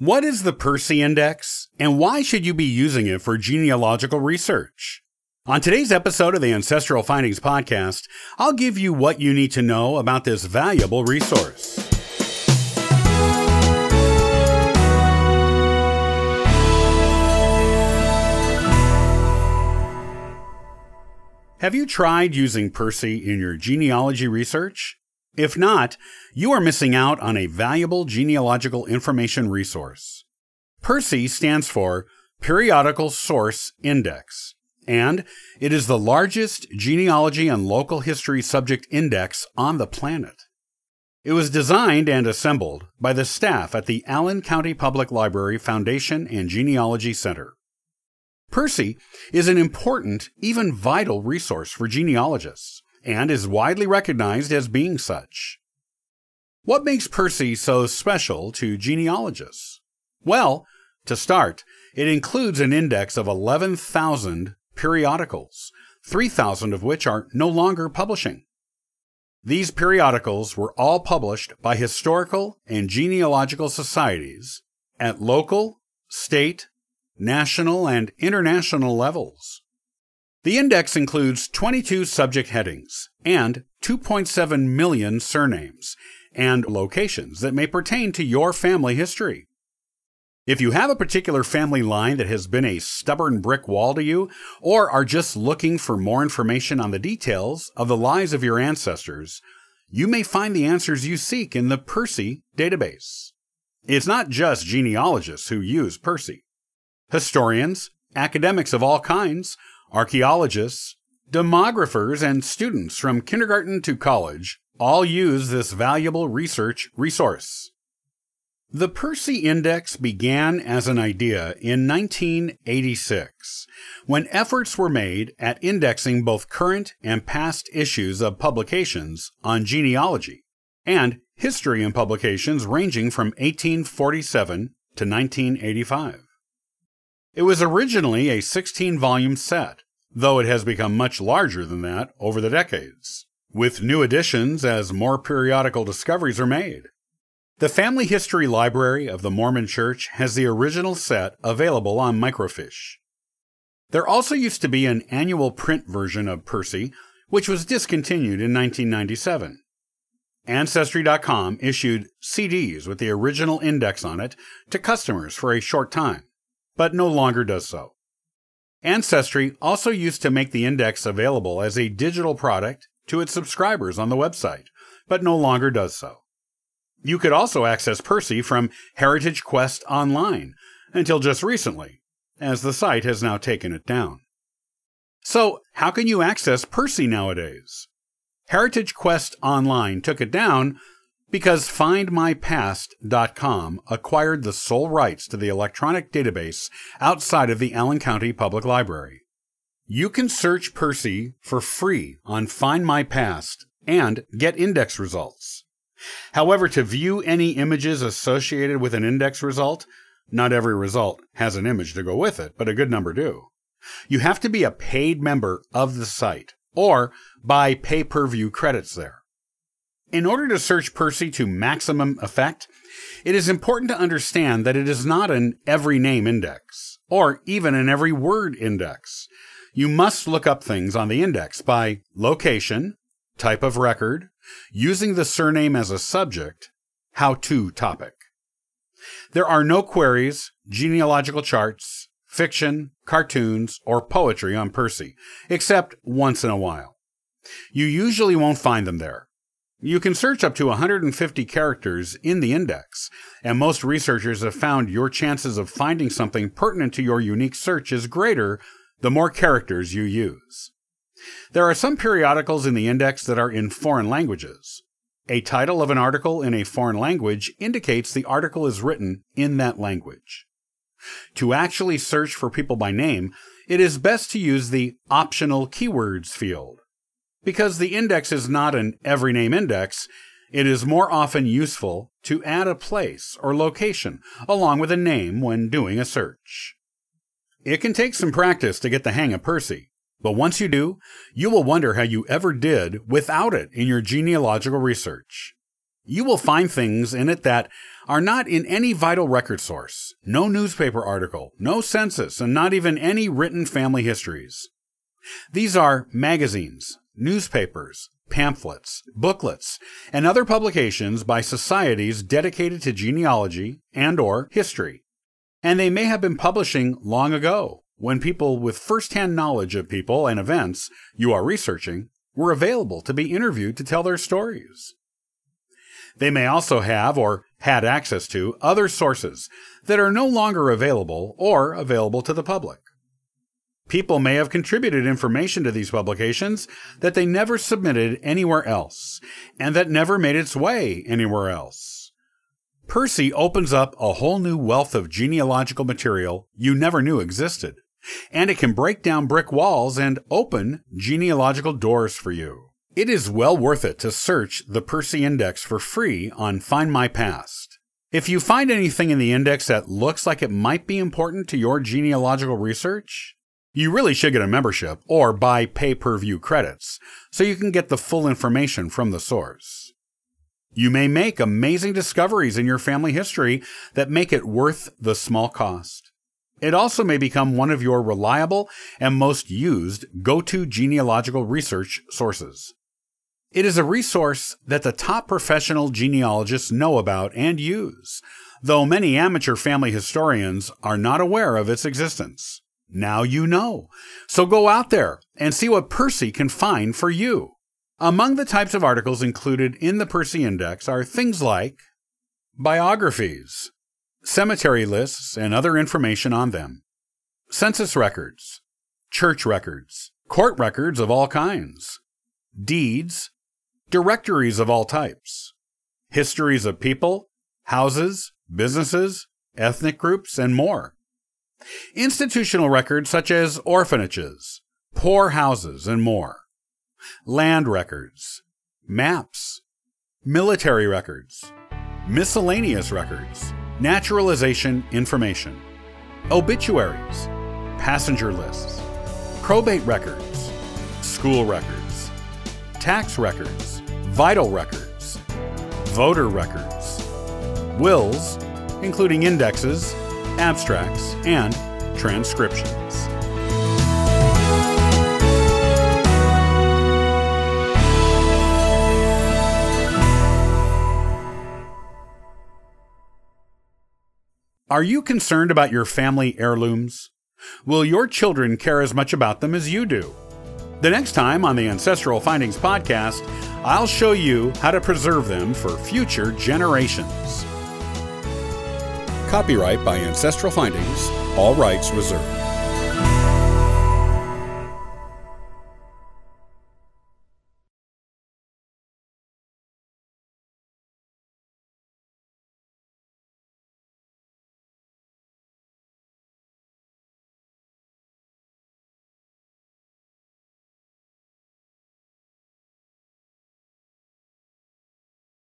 What is the PERSI Index, and why should you be using it for genealogical research? On today's episode of the Ancestral Findings podcast, I'll give you what you need to know about this valuable resource. Have you tried using PERSI in your genealogy research? If not, you are missing out on a valuable genealogical information resource. PERSI stands for Periodical Source Index, and it is the largest genealogy and local history subject index on the planet. It was designed and assembled by the staff at the Allen County Public Library Foundation and Genealogy Center. PERSI is an important, even vital resource for genealogists, and is widely recognized as being such. What makes PERSI so special to genealogists? Well, to start, it includes an index of 11,000 periodicals, 3,000 of which are no longer publishing. These periodicals were all published by historical and genealogical societies at local, state, national, and international levels. The index includes 22 subject headings and 2.7 million surnames and locations that may pertain to your family history. If you have a particular family line that has been a stubborn brick wall to you, or are just looking for more information on the details of the lives of your ancestors, you may find the answers you seek in the PERSI database. It's not just genealogists who use PERSI. Historians, academics of all kinds, archaeologists, demographers, and students from kindergarten to college all use this valuable research resource. The PERSI Index began as an idea in 1986, when efforts were made at indexing both current and past issues of publications on genealogy and history in publications ranging from 1847 to 1985. It was originally a 16-volume set, though it has become much larger than that over the decades, with new additions as more periodical discoveries are made. The Family History Library of the Mormon Church has the original set available on microfiche. There also used to be an annual print version of PERSI, which was discontinued in 1997. Ancestry.com issued CDs with the original index on it to customers for a short time, but no longer does so. Ancestry also used to make the index available as a digital product to its subscribers on the website, but no longer does so. You could also access PERSI from Heritage Quest Online until just recently, as the site has now taken it down. So, how can you access PERSI nowadays? Heritage Quest Online took it down because FindMyPast.com acquired the sole rights to the electronic database outside of the Allen County Public Library. You can search PERSI for free on FindMyPast and get index results. However, to view any images associated with an index result — not every result has an image to go with it, but a good number do — you have to be a paid member of the site or buy pay-per-view credits there. In order to search PERSI to maximum effect, it is important to understand that it is not an every name index, or even an every word index. You must look up things on the index by location, type of record, using the surname as a subject, how-to topic. There are no queries, genealogical charts, fiction, cartoons, or poetry on PERSI, except once in a while. You usually won't find them there. You can search up to 150 characters in the index, and most researchers have found your chances of finding something pertinent to your unique search is greater the more characters you use. There are some periodicals in the index that are in foreign languages. A title of an article in a foreign language indicates the article is written in that language. To actually search for people by name, it is best to use the optional keywords field. Because the index is not an every name index, it is more often useful to add a place or location along with a name when doing a search. It can take some practice to get the hang of PERSI, but once you do, you will wonder how you ever did without it in your genealogical research. You will find things in it that are not in any vital record source, no newspaper article, no census, and not even any written family histories. These are magazines, newspapers, pamphlets, booklets, and other publications by societies dedicated to genealogy and/or history. And they may have been publishing long ago, when people with first-hand knowledge of people and events you are researching were available to be interviewed to tell their stories. They may also have or had access to other sources that are no longer available or available to the public. People may have contributed information to these publications that they never submitted anywhere else, and that never made its way anywhere else. PERSI opens up a whole new wealth of genealogical material you never knew existed, and it can break down brick walls and open genealogical doors for you. It is well worth it to search the PERSI Index for free on Find My Past. If you find anything in the index that looks like it might be important to your genealogical research, you really should get a membership or buy pay-per-view credits so you can get the full information from the source. You may make amazing discoveries in your family history that make it worth the small cost. It also may become one of your reliable and most used go-to genealogical research sources. It is a resource that the top professional genealogists know about and use, though many amateur family historians are not aware of its existence. Now you know. So go out there and see what PERSI can find for you. Among the types of articles included in the PERSI Index are things like biographies, cemetery lists and other information on them, census records, church records, court records of all kinds, deeds, directories of all types, histories of people, houses, businesses, ethnic groups, and more. Institutional records such as orphanages, poor houses, and more. Land records, maps, military records, miscellaneous records, naturalization information, obituaries, passenger lists, probate records, school records, tax records, vital records, voter records, wills, including indexes, abstracts, and transcriptions. Are you concerned about your family heirlooms? Will your children care as much about them as you do? The next time on the Ancestral Findings podcast, I'll show you how to preserve them for future generations. Copyright by Ancestral Findings, all rights reserved.